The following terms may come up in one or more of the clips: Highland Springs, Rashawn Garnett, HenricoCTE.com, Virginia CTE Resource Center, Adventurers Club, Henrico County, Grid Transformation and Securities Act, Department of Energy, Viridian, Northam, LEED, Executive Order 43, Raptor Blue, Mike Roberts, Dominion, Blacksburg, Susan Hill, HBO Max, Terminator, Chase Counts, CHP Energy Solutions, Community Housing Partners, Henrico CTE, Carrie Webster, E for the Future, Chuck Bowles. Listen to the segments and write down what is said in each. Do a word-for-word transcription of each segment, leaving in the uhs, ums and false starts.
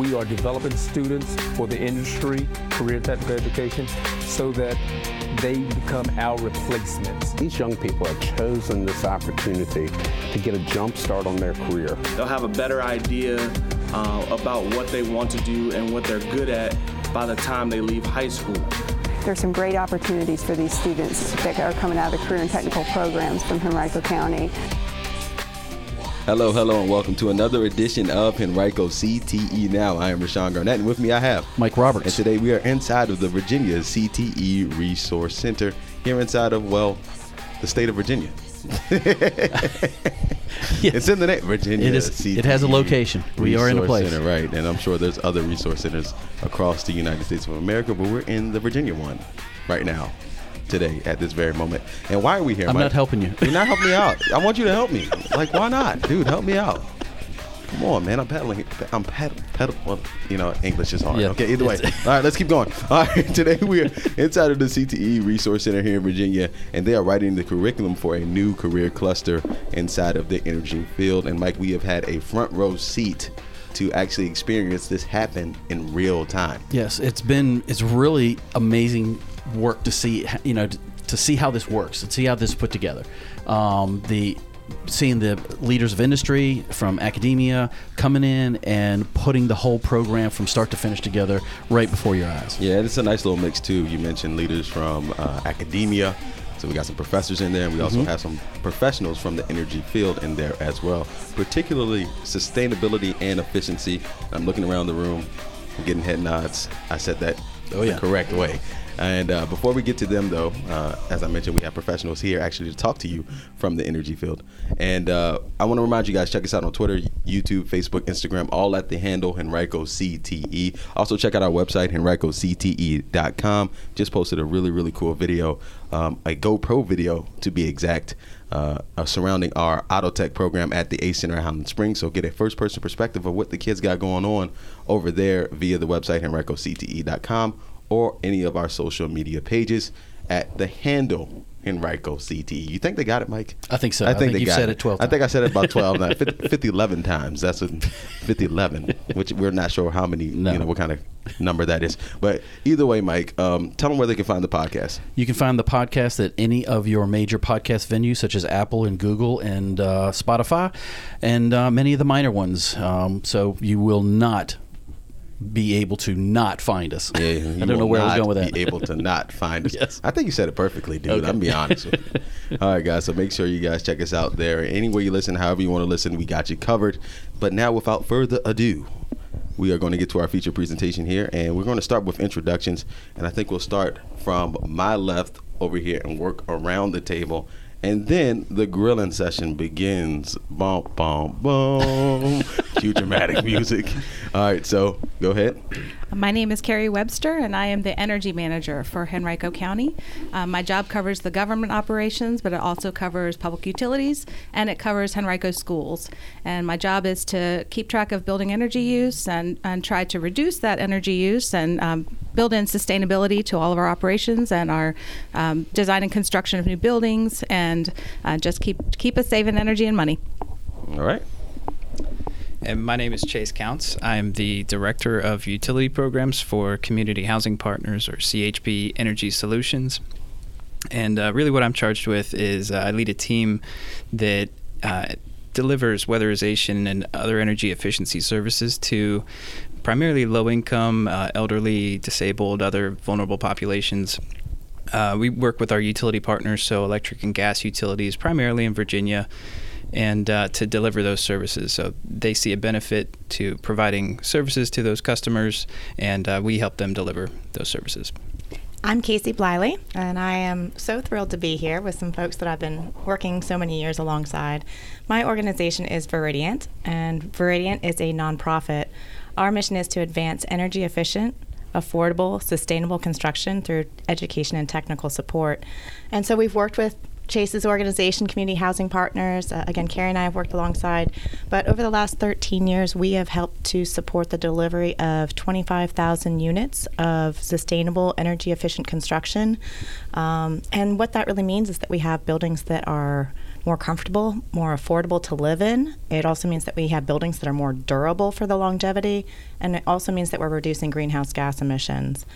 we are developing students for the industry, career technical education, so that they become our replacements. These young people have chosen this opportunity to get a jump start on their career. They'll have a better idea uh, about what they want to do and what they're good at by the time they leave high school. There's some great opportunities for these students that are coming out of the career and technical programs from Henrico County. Hello, hello, and welcome to another edition of Henrico C T E Now. I am Rashawn Garnett, and with me I have Mike Roberts. And today we are inside of the Virginia C T E Resource Center, here inside of, well, the state of Virginia. Yeah. It's in the name, Virginia it is, C T E. It has a location. We are in a place. Center, right, and I'm sure there's other resource centers across the United States of America, but we're in the Virginia one right now. Today at this very moment. And why are we here? I'm Mike? Not helping you. You're not helping me out. I want you to help me. Like, why not? Dude, help me out. Come on, man. I'm peddling. I'm peddling. Ped- well, you know, English is hard. Yep. Okay, either way. All right, let's keep going. All right, today we are inside of the C T E Resource Center here in Virginia, and they are writing the curriculum for a new career cluster inside of the energy field. And Mike, we have had a front row seat to actually experience this happen in real time. Yes, it's been, it's really amazing work to see, you know, to, to see how this works, to see how this is put together. Um, the seeing the leaders of industry from academia coming in and putting the whole program from start to finish together right before your eyes. Yeah, and it's a nice little mix too. You mentioned leaders from uh, academia. So we got some professors in there, and we also mm-hmm. have some professionals from the energy field in there as well, particularly sustainability and efficiency. I'm looking around the room, I'm getting head nods. I said that oh, yeah. the correct way. And uh, before we get to them, though, uh, as I mentioned, we have professionals here actually to talk to you from the energy field. And uh, I want to remind you guys, check us out on Twitter, YouTube, Facebook, Instagram, all at the handle Henrico C T E. Also, check out our website, Henrico C T E dot com. Just posted a really, really cool video, um, a GoPro video to be exact, uh, surrounding our auto tech program at the ACE Center in Highland Springs. So get a first-person perspective of what the kids got going on over there via the website, Henrico C T E dot com. Or any of our social media pages at the handle Henrico C T E. You think they got it, Mike? I think so. I think, I think they you've got said it twelve times. I think I said it about twelve, not fifty, eleven times. That's what, fifty eleven, which we're not sure how many, no. you know, what kind of number that is. But either way, Mike, um, tell them where they can find the podcast. You can find the podcast at any of your major podcast venues, such as Apple and Google and uh, Spotify, and uh, many of the minor ones. Um, so you will not be able to not find us. Yeah, I don't know where I was going with that. Be able to not find us. Yes. I think you said it perfectly, dude. Okay. I'm going to be honest with you. All right, guys. So make sure you guys check us out there. Anywhere you listen, however you want to listen, we got you covered. But now, without further ado, we are going to get to our feature presentation here. And we're going to start with introductions. And I think we'll start from my left over here and work around the table. And then the grilling session begins. Boom, boom, boom. Cue dramatic music. All right, so go ahead. My name is Carrie Webster, and I am the energy manager for Henrico County. Um, my job covers the government operations, but it also covers public utilities, and it covers Henrico schools. And my job is to keep track of building energy use and, and try to reduce that energy use and um, build in sustainability to all of our operations and our um, design and construction of new buildings, and and uh, just keep keep us saving energy and money. All right. And my name is Chase Counts. I'm the Director of Utility Programs for Community Housing Partners, or C H P Energy Solutions. And uh, really what I'm charged with is uh, I lead a team that uh, delivers weatherization and other energy efficiency services to primarily low-income, uh, elderly, disabled, other vulnerable populations. Uh, we work with our utility partners, so electric and gas utilities, primarily in Virginia, and uh, to deliver those services. So they see a benefit to providing services to those customers, and uh, we help them deliver those services. I'm Casey Bliley, and I am so thrilled to be here with some folks that I've been working so many years alongside. My organization is Viridian, and Viridian is a nonprofit. Our mission is to advance energy efficient, affordable, sustainable construction through education and technical support. And so we've worked with Chase's organization, Community Housing Partners. Uh, again, Carrie and I have worked alongside. But over the last thirteen years, we have helped to support the delivery of twenty-five thousand units of sustainable, energy efficient construction. Um, and what that really means is that we have buildings that are more comfortable, more affordable to live in. It also means that we have buildings that are more durable for the longevity, and it also means that we're reducing greenhouse gas emissions.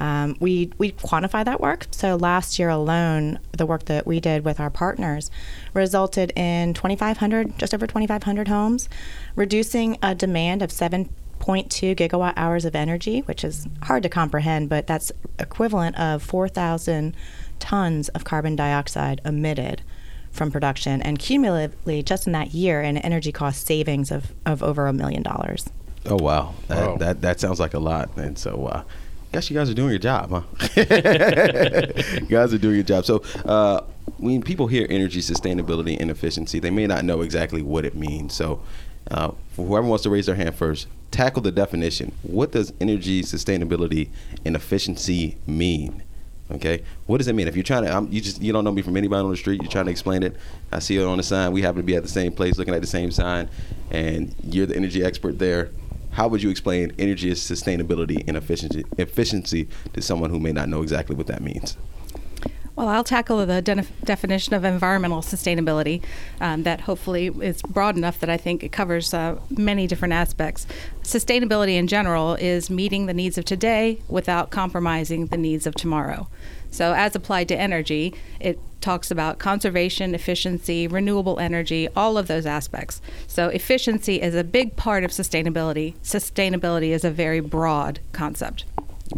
Um, we, we quantify that work. So last year alone, the work that we did with our partners resulted in twenty-five hundred, just over twenty-five hundred homes, reducing a demand of seven point two gigawatt hours of energy, which is hard to comprehend, but that's equivalent of four thousand tons of carbon dioxide emitted from production, and cumulatively just in that year an energy cost savings of, of over a million dollars. Oh, wow. That, wow. That, that sounds like a lot. And so uh, I guess you guys are doing your job, huh? You guys are doing your job. So uh, when people hear energy, sustainability, and efficiency, they may not know exactly what it means. So uh, whoever wants to raise their hand first, tackle the definition. What does energy, sustainability, and efficiency mean? Okay, what does it mean? If you're trying to, I'm, you just you don't know me from anybody on the street. You're trying to explain it. I see it on the sign. We happen to be at the same place, looking at the same sign, and you're the energy expert there. How would you explain energy, sustainability, and efficiency efficiency to someone who may not know exactly what that means? Well, I'll tackle the de- definition of environmental sustainability um, that hopefully is broad enough that I think it covers uh, many different aspects. Sustainability in general is meeting the needs of today without compromising the needs of tomorrow. So as applied to energy, it talks about conservation, efficiency, renewable energy, all of those aspects. So efficiency is a big part of sustainability. Sustainability is a very broad concept.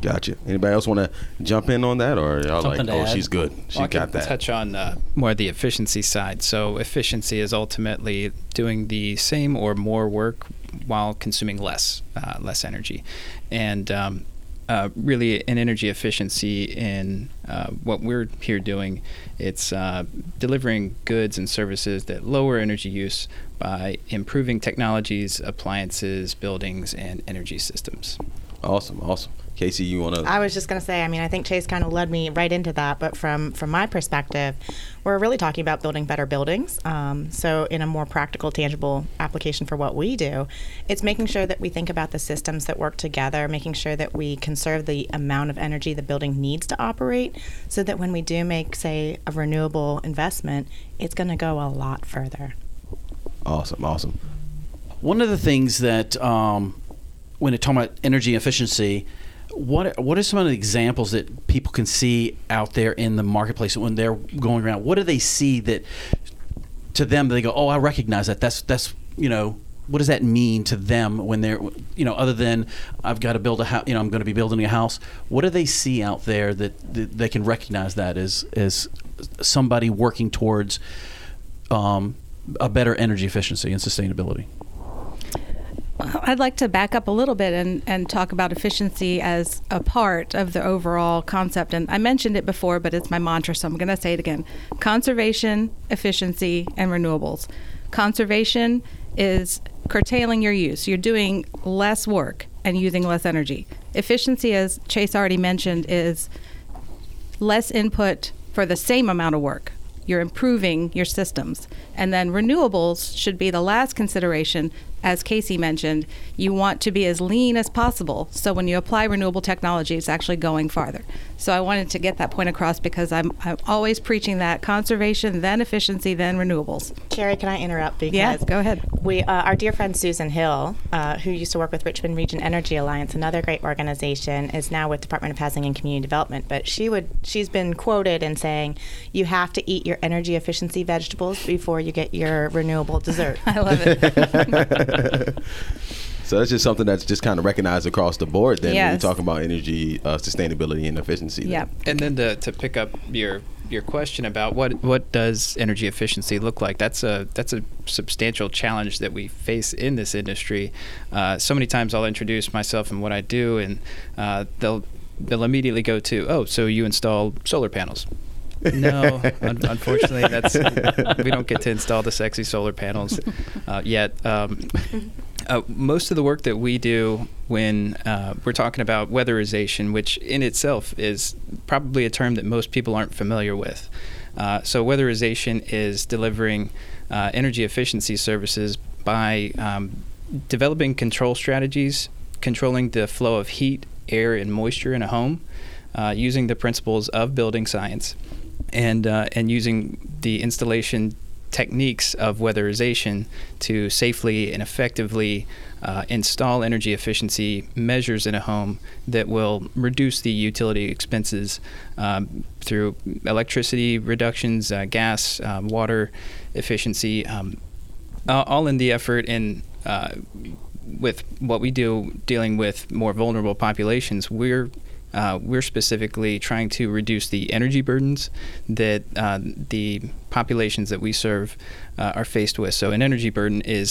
Gotcha. Anybody else want to jump in on that, or y'all Something like, oh, add. she's good. She well, got that. Touch on uh, more the efficiency side. So efficiency is ultimately doing the same or more work while consuming less, uh, less energy, and um, uh, really an energy efficiency in uh, what we're here doing. It's uh, delivering goods and services that lower energy use by improving technologies, appliances, buildings, and energy systems. Awesome. Awesome. Casey, you want to? I was just going to say, I mean, I think Chase kind of led me right into that. But from, from my perspective, we're really talking about building better buildings. Um, so in a more practical, tangible application for what we do, it's making sure that we think about the systems that work together, making sure that we conserve the amount of energy the building needs to operate so that when we do make, say, a renewable investment, it's going to go a lot further. Awesome. Awesome. One of the things that um, when you're talking about energy efficiency, What what are some of the examples that people can see out there in the marketplace when they're going around? What do they see that to them they go, oh, I recognize that. That's that's you know, what does that mean to them when they're, you know, other than I've got to build a house, you know, I'm going to be building a house. What do they see out there that, that they can recognize that as as somebody working towards um, a better energy efficiency and sustainability? I'd like to back up a little bit and, and talk about efficiency as a part of the overall concept. And I mentioned it before, but it's my mantra, so I'm going to say it again. Conservation, efficiency, and renewables. Conservation is curtailing your use. You're doing less work and using less energy. Efficiency, as Chase already mentioned, is less input for the same amount of work. You're improving your systems. And then renewables should be the last consideration. As Casey mentioned, you want to be as lean as possible. So when you apply renewable technology, it's actually going farther. So I wanted to get that point across because I'm I'm always preaching that conservation, then efficiency, then renewables. Carrie, can I interrupt? Because yes, go ahead. We, uh, our dear friend Susan Hill, uh, who used to work with Richmond Region Energy Alliance, another great organization, is now with Department of Housing and Community Development. But she would she's been quoted in saying, "You have to eat your energy efficiency vegetables before you get your renewable dessert." I love it. So that's just something that's just kind of recognized across the board then yes. When we're talking about energy, uh, sustainability, and efficiency. Yeah. And then to, to pick up your your question about what what does energy efficiency look like, that's a that's a substantial challenge that we face in this industry. Uh, so many times I'll introduce myself and what I do, and uh, they'll they'll immediately go to, oh, so you install solar panels. No, un- unfortunately, that's we don't get to install the sexy solar panels uh, yet. Um, uh, most of the work that we do when uh, we're talking about weatherization, which in itself is probably a term that most people aren't familiar with. Uh, so weatherization is delivering uh, energy efficiency services by um, developing control strategies, controlling the flow of heat, air, and moisture in a home, uh, using the principles of building science. And uh, and using the installation techniques of weatherization to safely and effectively uh, install energy efficiency measures in a home that will reduce the utility expenses um, through electricity reductions, uh, gas, um, water efficiency, um, all in the effort and uh, with what we do dealing with more vulnerable populations, we're Uh, we're specifically trying to reduce the energy burdens that uh, the populations that we serve uh, are faced with. So an energy burden is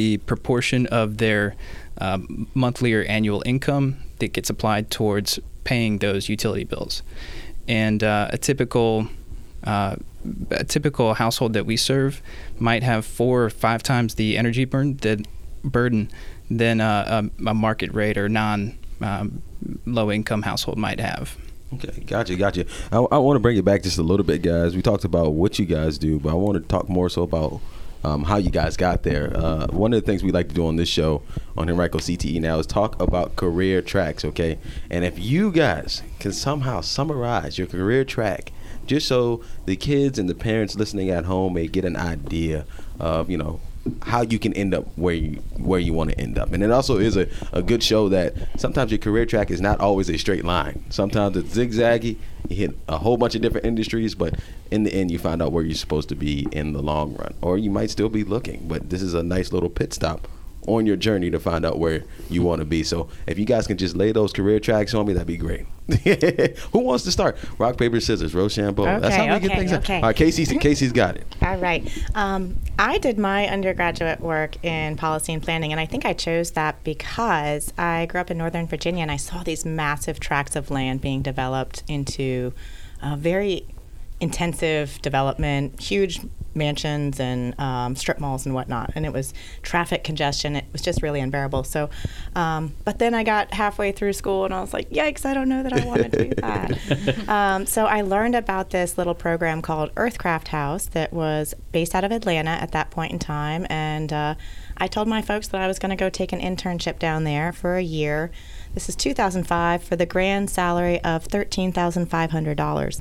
the proportion of their um, monthly or annual income that gets applied towards paying those utility bills. And uh, a typical uh, a typical household that we serve might have four or five times the energy burden, the burden than uh, a, a market rate or non Um, low-income household might have. Okay, gotcha, gotcha. I, I want to bring it back just a little bit, guys. We talked about what you guys do, but I want to talk more so about um, how you guys got there. Uh, one of the things we like to do on this show on Henrico C T E now is talk about career tracks, okay? And if you guys can somehow summarize your career track just so the kids and the parents listening at home may get an idea of, you know, how you can end up where you where you want to end up. And it also is a, a good show that sometimes your career track is not always a straight line. Sometimes it's zigzaggy. You hit a whole bunch of different industries, but in the end you find out where you're supposed to be in the long run, or you might still be looking. But this is a nice little pit stop on your journey to find out where you want to be. So if you guys can just lay those career tracks on me, that'd be great. Who wants to start? Rock, paper, scissors, Rochambeau. Okay, That's how we okay, get things okay. out. All right, Casey's, Casey's got it. All right. Um, I did my undergraduate work in policy and planning, and I think I chose that because I grew up in Northern Virginia, and I saw these massive tracts of land being developed into a very intensive development, huge mansions and um, strip malls and whatnot, and it was traffic congestion. It was just really unbearable. So, um, but then I got halfway through school and I was like, yikes, I don't know that I want to do that. um, so I learned about this little program called Earthcraft House that was based out of Atlanta at that point in time, and uh, I told my folks that I was going to go take an internship down there for a year. This is two thousand five for the grand salary of thirteen thousand five hundred dollars.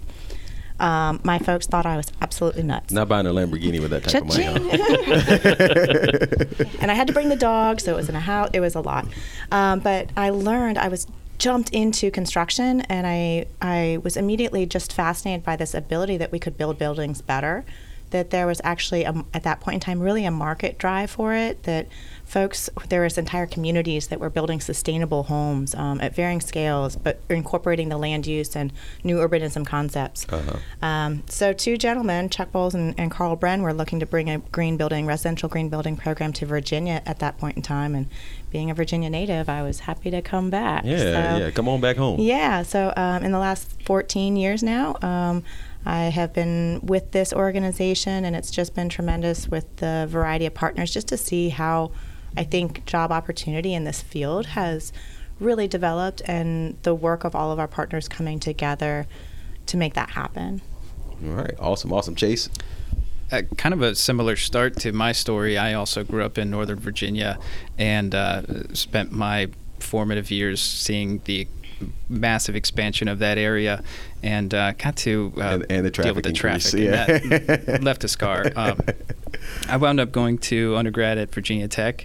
Um, my folks thought I was absolutely nuts. Not buying a Lamborghini with that type of money. And I had to bring the dog, so it was in a house. It was a lot. Um, but I learned, I was jumped into construction, and I I was immediately just fascinated by this ability that we could build buildings better, that there was actually, a, at that point in time, really a market drive for it, that folks, there was entire communities that were building sustainable homes um, at varying scales, but incorporating the land use and new urbanism concepts. Uh-huh. Um, so two gentlemen, Chuck Bowles and, and Carl Bren, were looking to bring a green building, residential green building program to Virginia at that point in time. And being a Virginia native, I was happy to come back. Yeah, so, yeah, come on back home. Yeah, so um, in the last fourteen years now, um, I have been with this organization, and it's just been tremendous with the variety of partners just to see how I think job opportunity in this field has really developed, and the work of all of our partners coming together to make that happen. All right. Awesome. Awesome. Chase? Uh, kind of a similar start to my story. I also grew up in Northern Virginia and uh, spent my formative years seeing the massive expansion of that area, and uh, got to uh, and, and the deal with the traffic. Yeah. And that left a scar. Um, I wound up going to undergrad at Virginia Tech.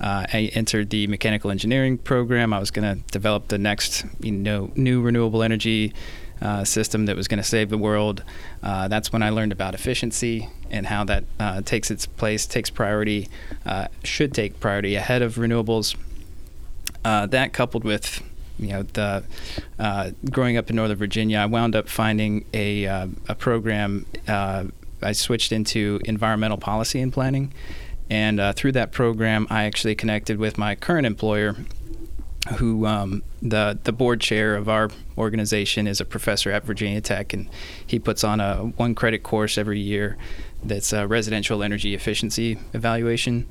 Uh, I entered the mechanical engineering program. I was going to develop the next, you know, new renewable energy uh, system that was going to save the world. Uh, that's when I learned about efficiency and how that uh, takes its place, takes priority, uh, should take priority ahead of renewables. Uh, that coupled with You know, the, uh, growing up in Northern Virginia, I wound up finding a uh, a program. Uh, I switched into environmental policy and planning, and uh, through that program, I actually connected with my current employer, who um, the the board chair of our organization is a professor at Virginia Tech, and he puts on a one credit course every year that's a residential energy efficiency evaluation.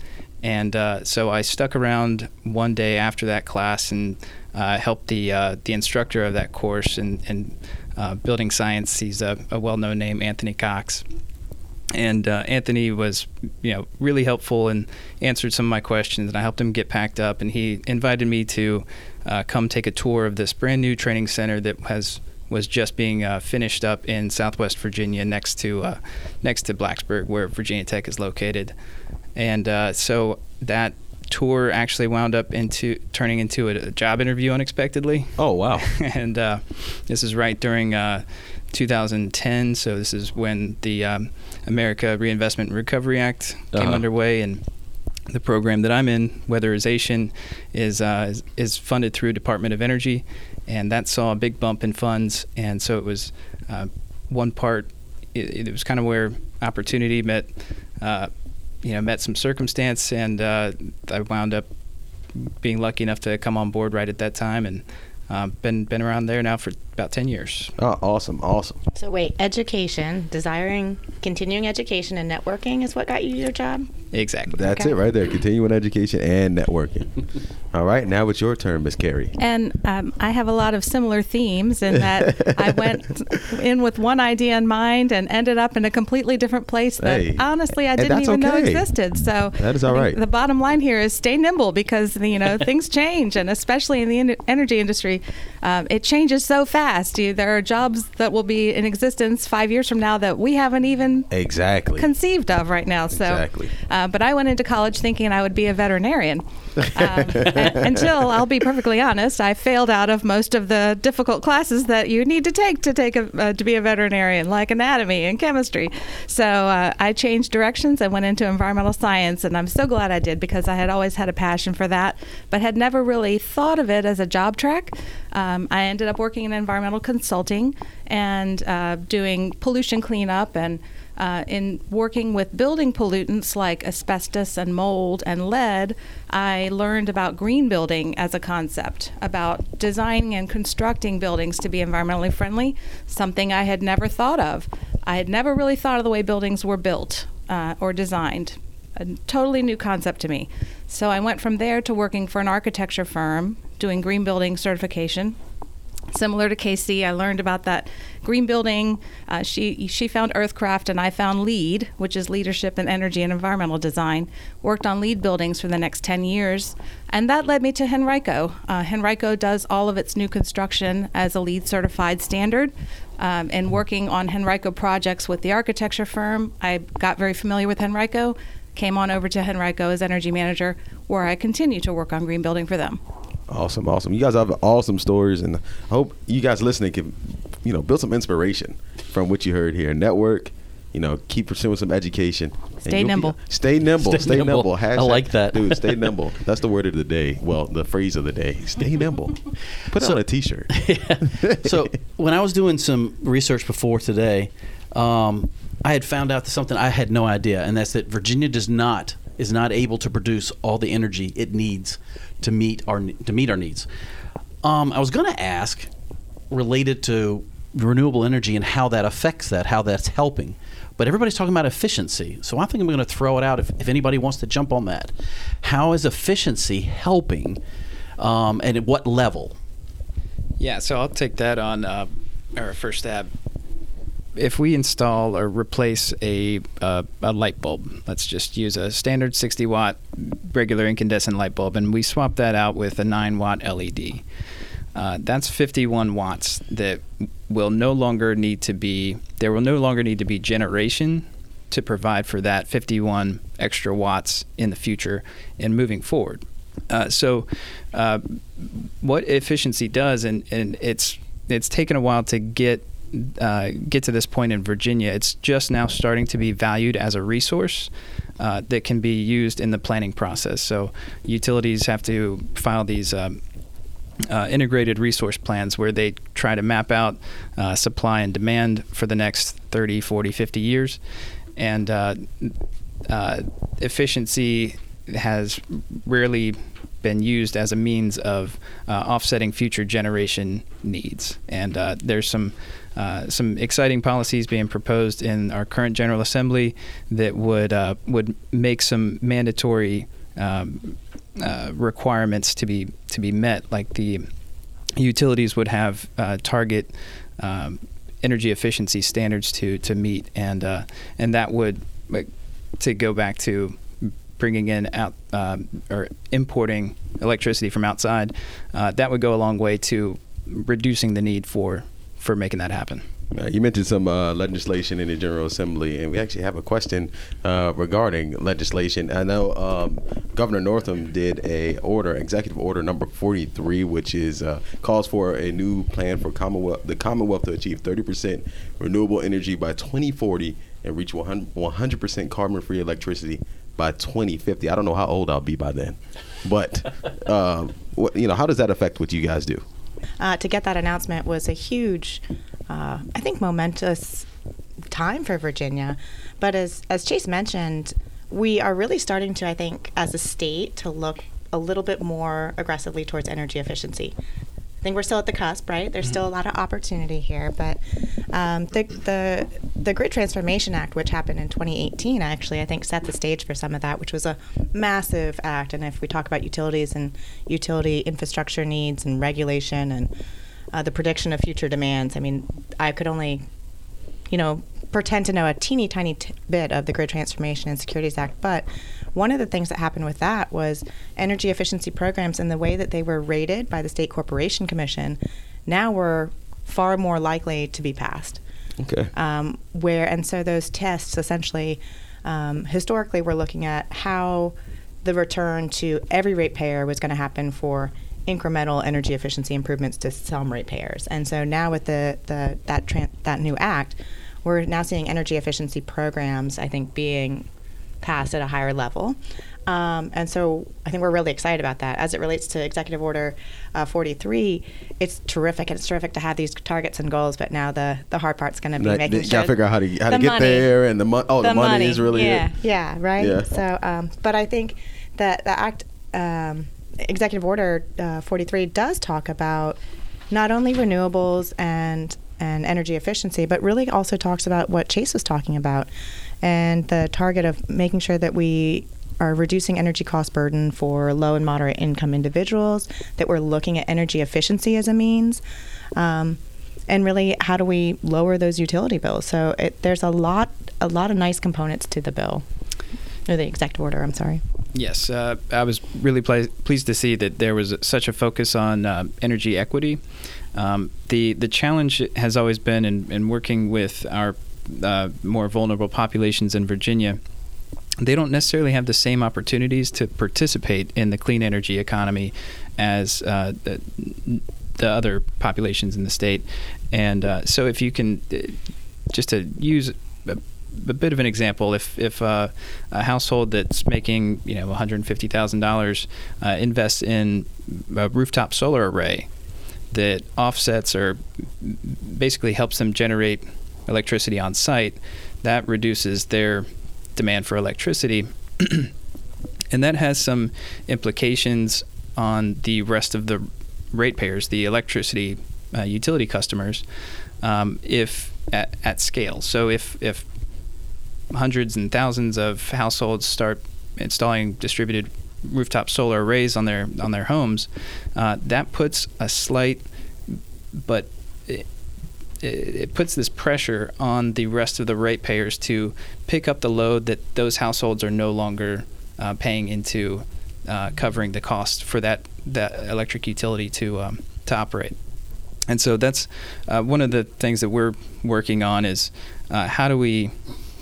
And uh, so I stuck around one day after that class and uh, helped the uh, the instructor of that course in, in uh, building science. He's a, a well-known name, Anthony Cox. And uh, Anthony was, you know, really helpful and answered some of my questions. And I helped him get packed up. And he invited me to uh, come take a tour of this brand new training center that has was just being uh, finished up in Southwest Virginia next to uh, next to Blacksburg, where Virginia Tech is located. And uh, so that tour actually wound up into turning into a, a job interview unexpectedly. Oh, wow. And uh, this is right during uh, two thousand ten. So this is when the um, America Reinvestment and Recovery Act came uh-huh. underway. And the program that I'm in, weatherization, is, uh, is is funded through Department of Energy. And that saw a big bump in funds. And so it was uh, one part, it, it was kind of where opportunity met uh you know, met some circumstance, and uh, I wound up being lucky enough to come on board right at that time, and uh, been been around there now for about ten years. Oh, awesome, awesome. So wait, education, desiring continuing education and networking is what got you your job? Exactly. That's okay. It right there, continuing education and networking. All right, now it's your turn, Miss Carrie. And um, I have a lot of similar themes in that I went in with one idea in mind and ended up in a completely different place that hey, honestly I didn't even okay. know existed. So that is all right. The bottom line here is stay nimble, because you know things change, and especially in the en- energy industry, um, it changes so fast. There are jobs that will be in existence five years from now that we haven't even exactly conceived of right now. So, exactly. uh, but I went into college thinking I would be a veterinarian. um, until, I'll be perfectly honest, I failed out of most of the difficult classes that you need to take to take a, uh, to be a veterinarian, like anatomy and chemistry. So uh, I changed directions and went into environmental science, and I'm so glad I did, because I had always had a passion for that, but had never really thought of it as a job track. Um, I ended up working in environmental consulting and uh, doing pollution cleanup, and uh, in working with building pollutants like asbestos and mold and lead, I learned about green building as a concept, about designing and constructing buildings to be environmentally friendly, something I had never thought of. I had never really thought of the way buildings were built uh, or designed. A totally new concept to me. So I went from there to working for an architecture firm, doing green building certification. Similar to Casey, I learned about that green building. Uh, she she found Earthcraft, and I found LEED, which is Leadership in Energy and Environmental Design. Worked on LEED buildings for the next ten years, and that led me to Henrico. Uh, Henrico does all of its new construction as a LEED certified standard. Um, and working on Henrico projects with the architecture firm, I got very familiar with Henrico. Came on over to Henrico as energy manager, where I continue to work on green building for them. Awesome, awesome. You guys have awesome stories, and I hope you guys listening can, you know, build some inspiration from what you heard here. Network, you know, keep pursuing some education. Stay nimble. Be, stay nimble. Stay, stay nimble. nimble. Hashtag, I like that. Dude, stay nimble. That's the word of the day. Well, the phrase of the day. Stay nimble. Put so, on a T-shirt. Yeah. So when I was doing some research before today, um, I had found out something I had no idea, and that's that Virginia does not is not able to produce all the energy it needs to meet our to meet our needs. Um, I was going to ask related to renewable energy and how that affects that, how that's helping. But everybody's talking about efficiency, so I think I'm going to throw it out if, if anybody wants to jump on that. How is efficiency helping, um, and at what level? Yeah, so I'll take that on uh, our first stab. If we install or replace a uh, a light bulb, let's just use a standard sixty watt regular incandescent light bulb, and we swap that out with a nine watt L E D, uh, that's fifty-one watts that will no longer need to be, there will no longer need to be generation to provide for that fifty-one extra watts in the future and moving forward. Uh, so uh, what efficiency does, and, and it's it's taken a while to get Uh, get to this point in Virginia. It's just now starting to be valued as a resource uh, that can be used in the planning process. So utilities have to file these um, uh, integrated resource plans where they try to map out uh, supply and demand for the next thirty, forty, fifty years. And uh, uh, efficiency has rarely been used as a means of uh, offsetting future generation needs. And uh, there's some Uh, some exciting policies being proposed in our current General Assembly that would uh, would make some mandatory um, uh, requirements to be to be met, like the utilities would have uh, target um, energy efficiency standards to to meet, and uh, and that would, to go back to bringing in out uh, or importing electricity from outside, uh, that would go a long way to reducing the need for for making that happen. Uh, you mentioned some uh, legislation in the General Assembly, and we actually have a question uh, regarding legislation. I know um, Governor Northam did a order, Executive Order number forty-three, which is uh, calls for a new plan for Commonwealth, the Commonwealth to achieve thirty percent renewable energy by twenty forty and reach one hundred percent carbon-free electricity by twenty fifty. I don't know how old I'll be by then, but uh, what, you know, how does that affect what you guys do? Uh, to get that announcement was a huge, uh, I think, momentous time for Virginia. But as, as Chase mentioned, we are really starting to, I think, as a state, to look a little bit more aggressively towards energy efficiency. I think we're still at the cusp, right? There's still a lot of opportunity here, but um, the, the the Grid Transformation Act, which happened in twenty eighteen, actually, I think set the stage for some of that, which was a massive act. And if we talk about utilities and utility infrastructure needs and regulation and uh, the prediction of future demands, I mean, I could only, you know, pretend to know a teeny tiny t- bit of the Grid Transformation and Securities Act, but one of the things that happened with that was energy efficiency programs and the way that they were rated by the State Corporation Commission now were far more likely to be passed. Okay. Um, where and so those tests essentially, um, historically, we're looking at how the return to every ratepayer was going to happen for incremental energy efficiency improvements to some ratepayers, and so now with the the that tran- that new act. We're now seeing energy efficiency programs, I think, being passed at a higher level. Um, and so I think we're really excited about that. As it relates to Executive Order uh, forty-three, it's terrific. And it's terrific to have these targets and goals, but now the, the hard part's going to be making sure. You got to figure out how to, how to get there, and the, mo- oh, the, the money, money is really yeah. it. Yeah, right? Yeah. So, um, but I think that the act, um, Executive Order uh, forty-three does talk about not only renewables and and energy efficiency, but really also talks about what Chase was talking about and the target of making sure that we are reducing energy cost burden for low and moderate income individuals, that we're looking at energy efficiency as a means, um, and really how do we lower those utility bills. So it, there's a lot, a lot of nice components to the bill, or the executive order, I'm sorry. Yes, uh, I was really pl- pleased to see that there was such a focus on uh, energy equity. Um, the the challenge has always been in, in working with our uh, more vulnerable populations in Virginia. They don't necessarily have the same opportunities to participate in the clean energy economy as uh, the, the other populations in the state. And uh, so if you can, just to use a, a bit of an example, if if uh, a household that's making, you know, one hundred fifty thousand dollars uh, invests in a rooftop solar array that offsets or basically helps them generate electricity on site, that reduces their demand for electricity. And that has some implications on the rest of the ratepayers, the electricity uh, utility customers, um, if at, at scale. So if, if hundreds and thousands of households start installing distributed rooftop solar arrays on their on their homes, uh, that puts a slight, but it, it puts this pressure on the rest of the ratepayers to pick up the load that those households are no longer uh, paying into, uh, covering the cost for that, that electric utility to um, to operate. And so that's uh, one of the things that we're working on is uh, how do we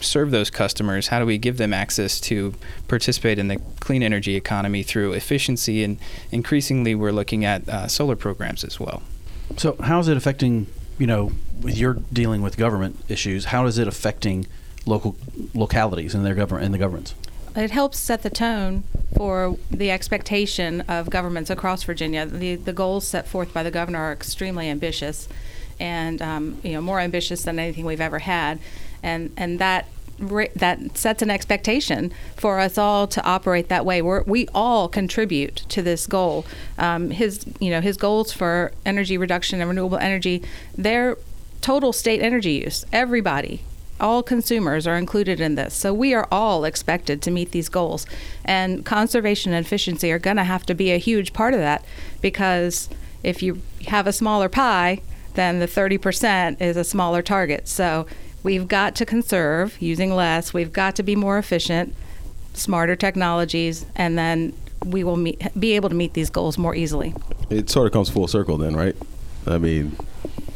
serve those customers? How do we give them access to participate in the clean energy economy through efficiency? And increasingly, we're looking at uh, solar programs as well. So how is it affecting, you know, with your dealing with government issues, how is it affecting local localities and their government and the governments? It helps set the tone for the expectation of governments across Virginia. The, the goals set forth by the governor are extremely ambitious and, um, you know, more ambitious than anything we've ever had. And and that that sets an expectation for us all to operate that way. We're, we all contribute to this goal. Um, his you know his goals for energy reduction and renewable energy, their total state energy use. Everybody, all consumers are included in this. So we are all expected to meet these goals. And conservation and efficiency are going to have to be a huge part of that, because if you have a smaller pie, then the thirty percent is a smaller target. So we've got to conserve using less. We've got to be more efficient, smarter technologies, and then we will meet, be able to meet these goals more easily. It sort of comes full circle then, right? I mean,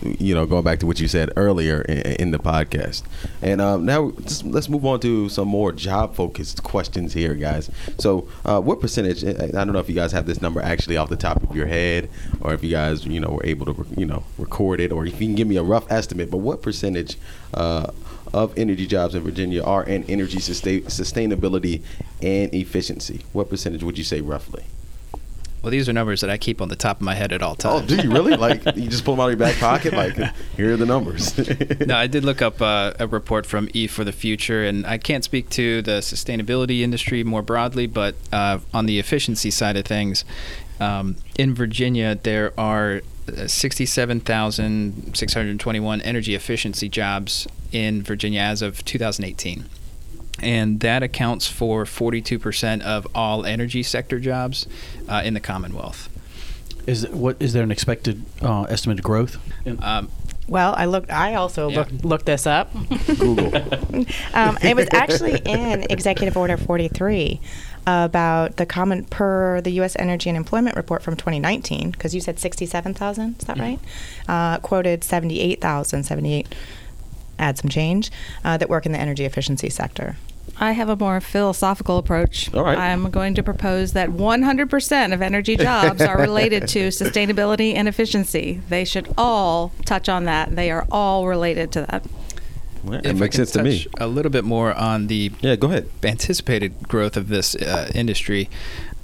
you know, going back to what you said earlier in, in the podcast. And um, now just, let's move on to some more job-focused questions here, guys. So uh, what percentage, I don't know if you guys have this number actually off the top of your head, or if you guys, you know, were able to, you know, record it, or if you can give me a rough estimate, but what percentage uh, of energy jobs in Virginia are in energy sustain- sustainability and efficiency? What percentage would you say roughly? Well, these are numbers that I keep on the top of my head at all times. Oh, do you really? Like, you just pull them out of your back pocket? Like, here are the numbers. No, I did look up uh, a report from E for the Future, and I can't speak to the sustainability industry more broadly, but uh, on the efficiency side of things, um, in Virginia, there are sixty-seven thousand six hundred twenty-one energy efficiency jobs in Virginia as of two thousand eighteen. And that accounts for forty-two percent of all energy sector jobs uh, in the Commonwealth. Is what is there an expected uh, estimated growth? Um, well, I looked. I also yeah. looked looked this up. Google. um, it was actually in Executive Order forty-three about the common per the U S Energy and Employment Report from twenty nineteen. Because you said sixty-seven thousand. Is that yeah. right? Uh, quoted seventy-eight thousand. seventy-eight. Add some change uh, that work in the energy efficiency sector. I have a more philosophical approach. All right. I'm going to propose that one hundred percent of energy jobs are related to sustainability and efficiency. They should all touch on that. They are all related to that. Well, that makes sense to me. A little bit more on the yeah, go ahead. Anticipated growth of this uh, industry.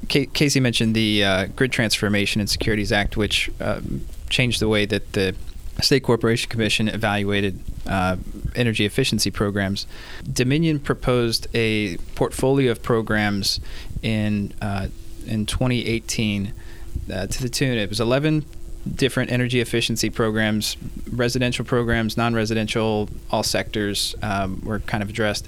K- Casey mentioned the uh, Grid Transformation and Securities Act, which uh, changed the way that the State Corporation Commission evaluated uh, energy efficiency programs. Dominion proposed a portfolio of programs in uh, in twenty eighteen uh, to the tune. It was eleven different energy efficiency programs, residential programs, non-residential, all sectors um, were kind of addressed.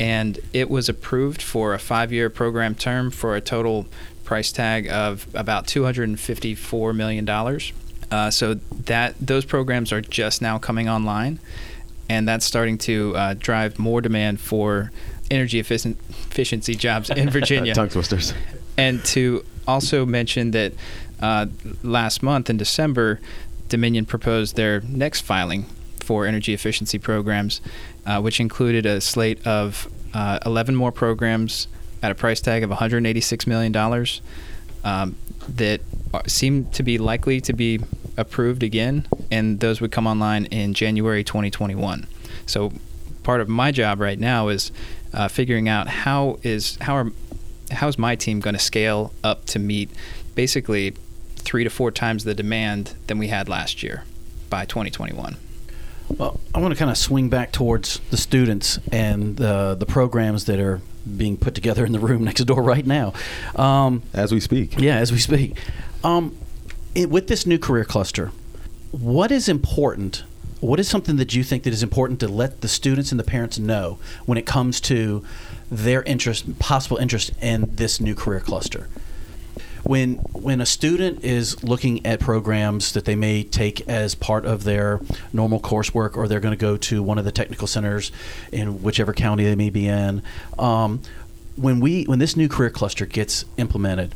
And it was approved for a five-year program term for a total price tag of about two hundred fifty-four million dollars. Uh, so that those programs are just now coming online, and that's starting to uh, drive more demand for energy efficient, efficiency jobs in Virginia. Tongue twisters. And to also mention that uh, last month in December, Dominion proposed their next filing for energy efficiency programs, uh, which included a slate of uh, eleven more programs at a price tag of one hundred eighty-six million dollars um, that seem to be likely to be approved again, and those would come online in January twenty twenty-one. So part of my job right now is uh, figuring out how is how are how is my team going to scale up to meet basically three to four times the demand than we had last year by twenty twenty-one. Well, I want to kind of swing back towards the students and the the programs that are being put together in the room next door right now, um, as we speak. Yeah, as we speak. Um, It, with this new career cluster, what is important? What is something that you think that is important to let the students and the parents know when it comes to their interest, possible interest in this new career cluster? When when a student is looking at programs that they may take as part of their normal coursework, or they're going to go to one of the technical centers in whichever county they may be in, um, when we when this new career cluster gets implemented,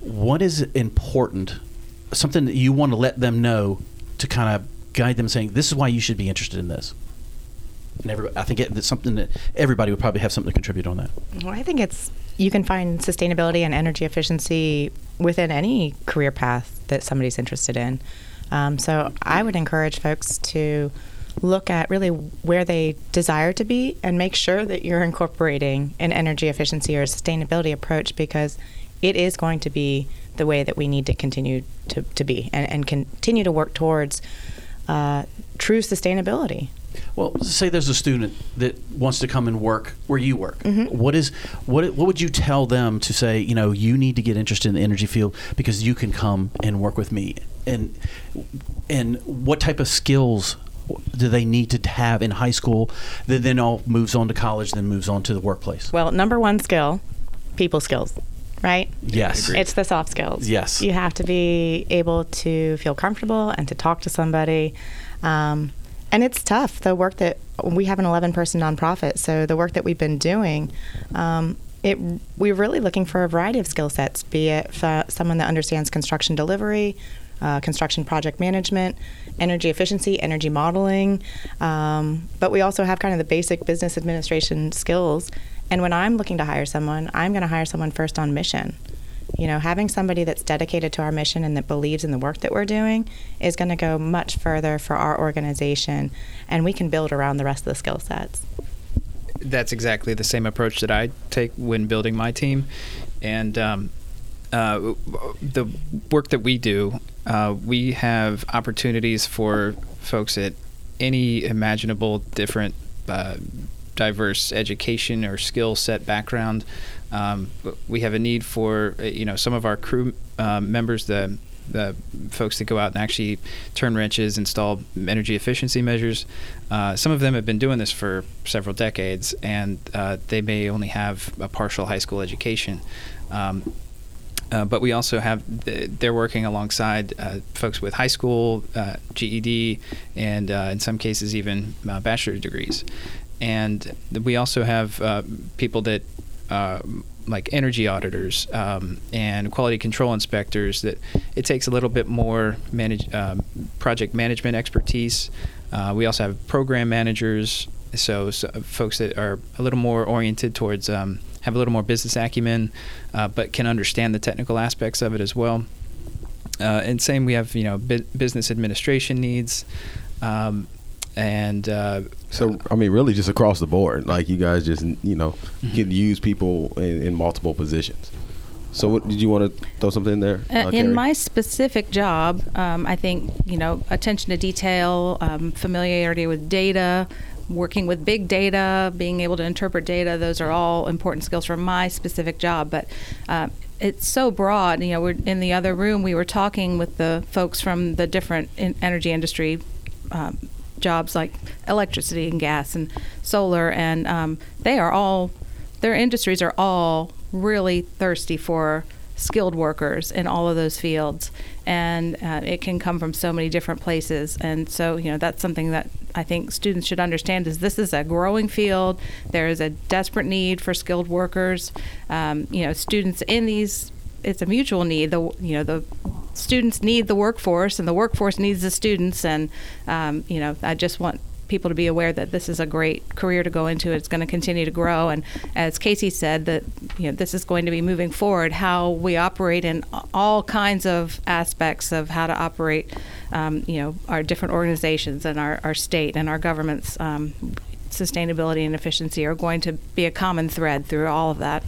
what is important? Something that you want to let them know to kind of guide them, saying this is why you should be interested in this. And everybody, I think it, it's something that everybody would probably have something to contribute on that. Well, I think it's you can find sustainability and energy efficiency within any career path that somebody's interested in. Um, so I would encourage folks to look at really where they desire to be and make sure that you're incorporating an energy efficiency or a sustainability approach, because it is going to be the way that we need to continue to, to be and, and continue to work towards uh, true sustainability. Well, say there's a student that wants to come and work where you work. Mm-hmm. What is what what would you tell them to say, you know, you need to get interested in the energy field because you can come and work with me? And and what type of skills do they need to have in high school that then all moves on to college, then moves on to the workplace? Well, number one skill, people skills. Right? Yes. It's the soft skills. Yes. You have to be able to feel comfortable and to talk to somebody. Um, and it's tough. The work that we have an eleven person nonprofit, so the work that we've been doing, um, it we're really looking for a variety of skill sets, be it f- someone that understands construction delivery, uh, construction project management, energy efficiency, energy modeling. Um, but we also have kind of the basic business administration skills. And when I'm looking to hire someone, I'm going to hire someone first on mission. You know, having somebody that's dedicated to our mission and that believes in the work that we're doing is going to go much further for our organization, and we can build around the rest of the skill sets. That's exactly the same approach that I take when building my team. And um, uh, the work that we do, uh, we have opportunities for folks at any imaginable different uh, diverse education or skill set background. Um, we have a need for, you know, some of our crew uh, members, the the folks that go out and actually turn wrenches, install energy efficiency measures. Uh, some of them have been doing this for several decades, and uh, they may only have a partial high school education. Um, uh, but we also have, they're working alongside uh, folks with high school, uh, G E D, and uh, in some cases even uh, bachelor's degrees. And we also have uh, people that Uh, like energy auditors um, and quality control inspectors, that it takes a little bit more manage, uh, project management expertise. Uh, we also have program managers, so, so folks that are a little more oriented towards, um, have a little more business acumen, uh, but can understand the technical aspects of it as well. Uh, and same, we have, you know, bu- business administration needs. Um, And uh, so, I mean, really just across the board, like you guys just, you know, mm-hmm. can use people in, in multiple positions. So what, did you want to throw something in there? Uh, uh, in my specific job, um, I think, you know, attention to detail, um, familiarity with data, working with big data, being able to interpret data. Those are all important skills for my specific job. But uh, it's so broad. You know, we're in the other room. We were talking with the folks from the different in energy industry um jobs like electricity and gas and solar, and um, they are all, their industries are all really thirsty for skilled workers in all of those fields, and uh, it can come from so many different places. And so, you know, that's something that I think students should understand, is this is a growing field. There is a desperate need for skilled workers. Um, you know, students in these, it's a mutual need. The you know the students need the workforce, and the workforce needs the students. And, um, you know, I just want people to be aware that this is a great career to go into. It's going to continue to grow. And as Casey said, that, you know, this is going to be moving forward, how we operate in all kinds of aspects of how to operate, um, you know, our different organizations and our, our state and our governments. Um, sustainability and efficiency are going to be a common thread through all of that.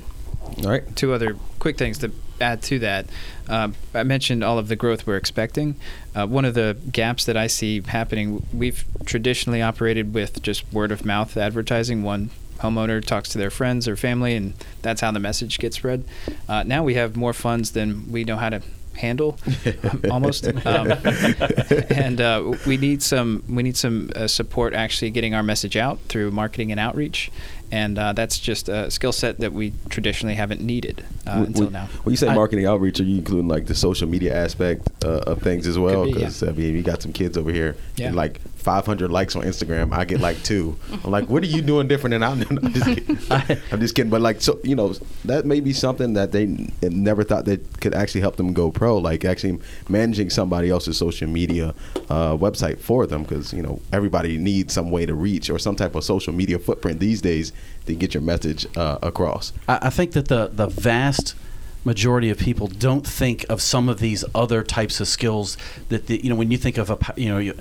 All right. Two other quick things to add to that. Uh, I mentioned all of the growth we're expecting. Uh, one of the gaps that I see happening, we've traditionally operated with just word of mouth advertising. One homeowner talks to their friends or family, and that's how the message gets spread. Uh, now we have more funds than we know how to handle, almost. Um, and uh, we need some we need some uh, support actually getting our message out through marketing and outreach. And uh, that's just a skill set that we traditionally haven't needed uh, until when, now. When you say marketing I, outreach, are you including like the social media aspect uh, of things as well? Because, be, yeah. I mean, you got some kids over here, yeah. and like five hundred likes on Instagram. I get like two. I'm like, what are you doing different than I'm doing? I'm just kidding. I'm just kidding. But like, so, you know, that may be something that they never thought that could actually help them go pro, like actually managing somebody else's social media uh, website for them. Because, you know, everybody needs some way to reach or some type of social media footprint these days to get your message uh, across. I, I think that the, the vast majority of people don't think of some of these other types of skills that the, you know, when you think of a, you know, you,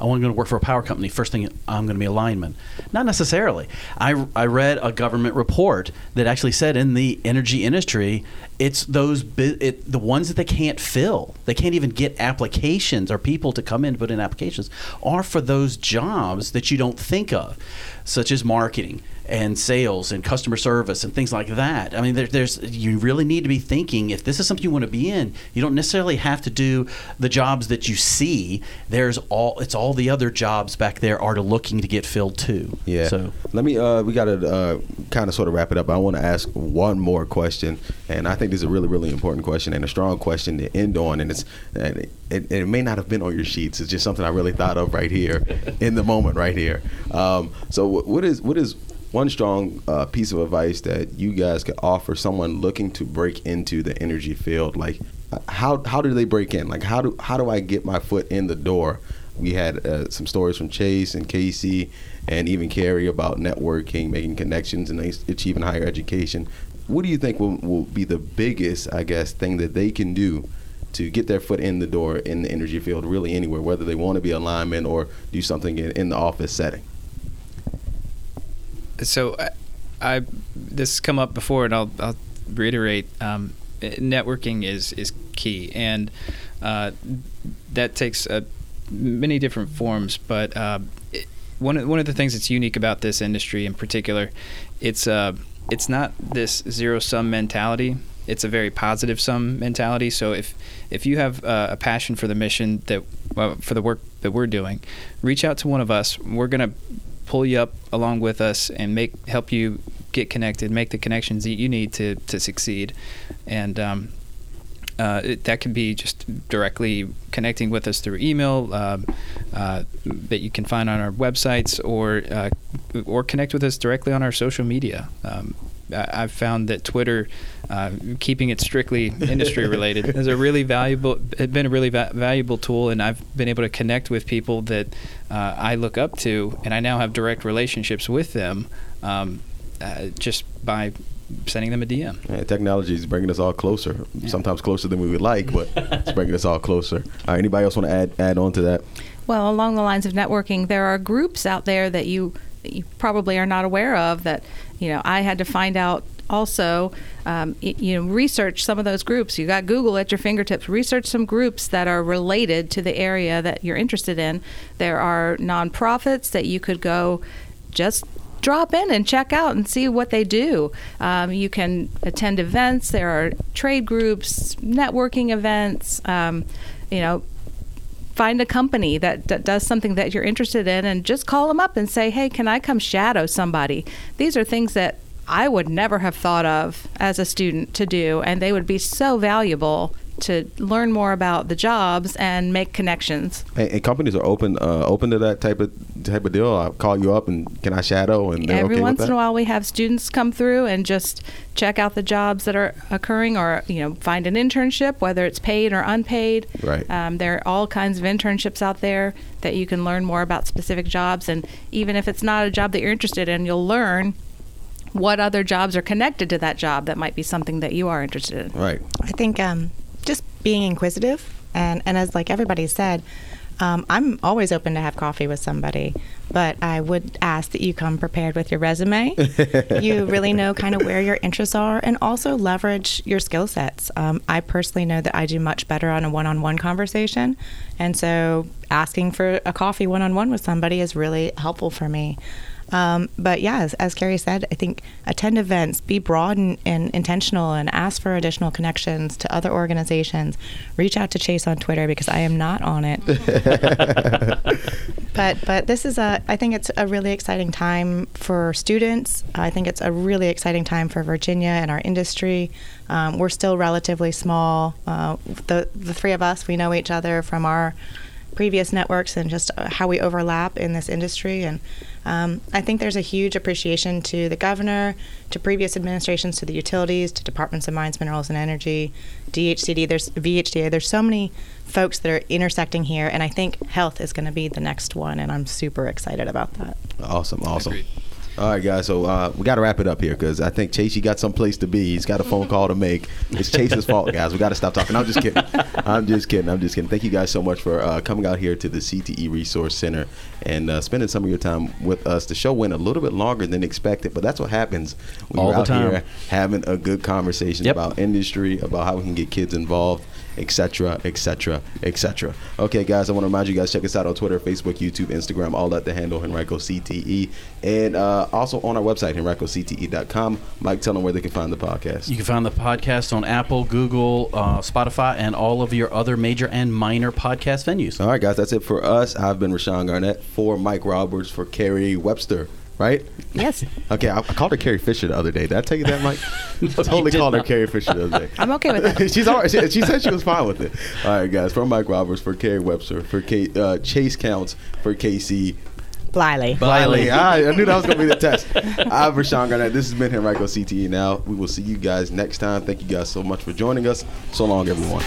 I want to go work for a power company. First thing, I'm going to be a lineman. Not necessarily. I, I read a government report that actually said in the energy industry, it's those it, the ones that they can't fill, they can't even get applications or people to come in to put in applications, are for those jobs that you don't think of, such as marketing and sales and customer service and things like that. I mean, there, there's you really need to be thinking, if this is something you want to be in, you don't necessarily have to do the jobs that you see. There's all it's all the other jobs back there are to looking to get filled too. Yeah. So let me uh, we got to uh, kind of sort of wrap it up. I want to ask one more question, and I think this is a really really important question and a strong question to end on. And it's and it, it, it may not have been on your sheets. It's just something I really thought of right here in the moment right here. Um, so what is what is one strong uh, piece of advice that you guys could offer someone looking to break into the energy field, like how how do they break in? Like, how do how do I get my foot in the door? We had uh, some stories from Chase and Casey and even Carrie about networking, making connections, and achieving higher education. What do you think will, will be the biggest, I guess, thing that they can do to get their foot in the door in the energy field, really anywhere, whether they want to be a lineman or do something in, in the office setting? So I, I this has come up before, and I'll, I'll reiterate, um, networking is, is key. And uh, that takes a many different forms, but uh, it, one of one of the things that's unique about this industry in particular, it's uh it's not this zero sum mentality. It's a very positive sum mentality. So if if you have uh, a passion for the mission that uh, for the work that we're doing, reach out to one of us. We're gonna pull you up along with us and make help you get connected, make the connections that you need to to succeed, and. Um, Uh, it, that can be just directly connecting with us through email uh, uh, that you can find on our websites, or uh, or connect with us directly on our social media. Um, I, I've found that Twitter, uh, keeping it strictly industry related, has a really valuable had been a really va- valuable tool, and I've been able to connect with people that uh, I look up to, and I now have direct relationships with them um, uh, just by. Sending them a D M. Yeah, technology is bringing us all closer, yeah. Sometimes closer than we would like, but it's bringing us all closer. All right, anybody else want to add add on to that? Well, along the lines of networking, there are groups out there that you, that you probably are not aware of that, you know, I had to find out also, um, it, you know, research some of those groups. You got Google at your fingertips. Research some groups that are related to the area that you're interested in. There are nonprofits that you could go just drop in and check out and see what they do. Um, you can attend events. There are trade groups, networking events. Um, you know, find a company that, that does something that you're interested in, and just call them up and say, "Hey, can I come shadow somebody?" These are things that I would never have thought of as a student to do, and they would be so valuable to learn more about the jobs and make connections. And, and companies are open uh, open to that type of type of deal. I'll call you up and can I shadow? And every okay once in a while, we have students come through and just check out the jobs that are occurring, or you know, find an internship, whether it's paid or unpaid. Right. Um, there are all kinds of internships out there that you can learn more about specific jobs, and even if it's not a job that you're interested in, you'll learn what other jobs are connected to that job that might be something that you are interested in. Right. I think. Um, Just being inquisitive, and, and as like everybody said, um, I'm always open to have coffee with somebody, but I would ask that you come prepared with your resume. You really know kind of where your interests are, and also leverage your skill sets. Um, I personally know that I do much better on a one-on-one conversation, and so asking for a coffee one-on-one with somebody is really helpful for me. Um, but yeah, as, as Carrie said, I think attend events, be broad and, and intentional, and ask for additional connections to other organizations. Reach out to Chase on Twitter, because I am not on it. but but this is a, I think it's a really exciting time for students. I think it's a really exciting time for Virginia and our industry. Um, we're still relatively small. Uh, the the three of us, we know each other from our previous networks and just how we overlap in this industry. And um, I think there's a huge appreciation to the governor, to previous administrations, to the utilities, to departments of mines, minerals, and energy, D H C D, there's V H D A. There's so many folks that are intersecting here, and I think health is going to be the next one, and I'm super excited about that. Awesome, awesome. Agreed. All right, guys, so uh, we got to wrap it up here, because I think Chase, he got someplace to be. He's got a phone call to make. It's Chase's fault, guys. We got to stop talking. I'm just kidding. I'm just kidding. I'm just kidding. Thank you guys so much for uh, coming out here to the C T E Resource Center and uh, spending some of your time with us. The show went a little bit longer than expected, but that's what happens when All you're out time. Here having a good conversation yep. about industry, about how we can get kids involved, et cetera, et cetera, et cetera. Okay, guys, I want to remind you guys, check us out on Twitter, Facebook, YouTube, Instagram, all at the handle Henrico C T E. And uh, also on our website, Henrico C T E dot com. Mike, tell them where they can find the podcast. You can find the podcast on Apple, Google, uh, Spotify, and all of your other major and minor podcast venues. All right, guys, that's it for us. I've been Rashawn Garnett for Mike Roberts, for Carrie Webster. Right? Yes. Okay, I called her Carrie Fisher the other day. Did I tell you that, Mike? No, totally called not. her Carrie Fisher the other day. I'm okay with that. She's all right. She, she said she was fine with it. All right, guys. For Mike Roberts, for Carrie Webster, for K, uh, Chase Counts, for K C Bliley. Bliley. I, I knew that was going to be the test. I'm Rashawn Garnett. This has been Henrico C T E Now. We will see you guys next time. Thank you guys so much for joining us. So long, everyone.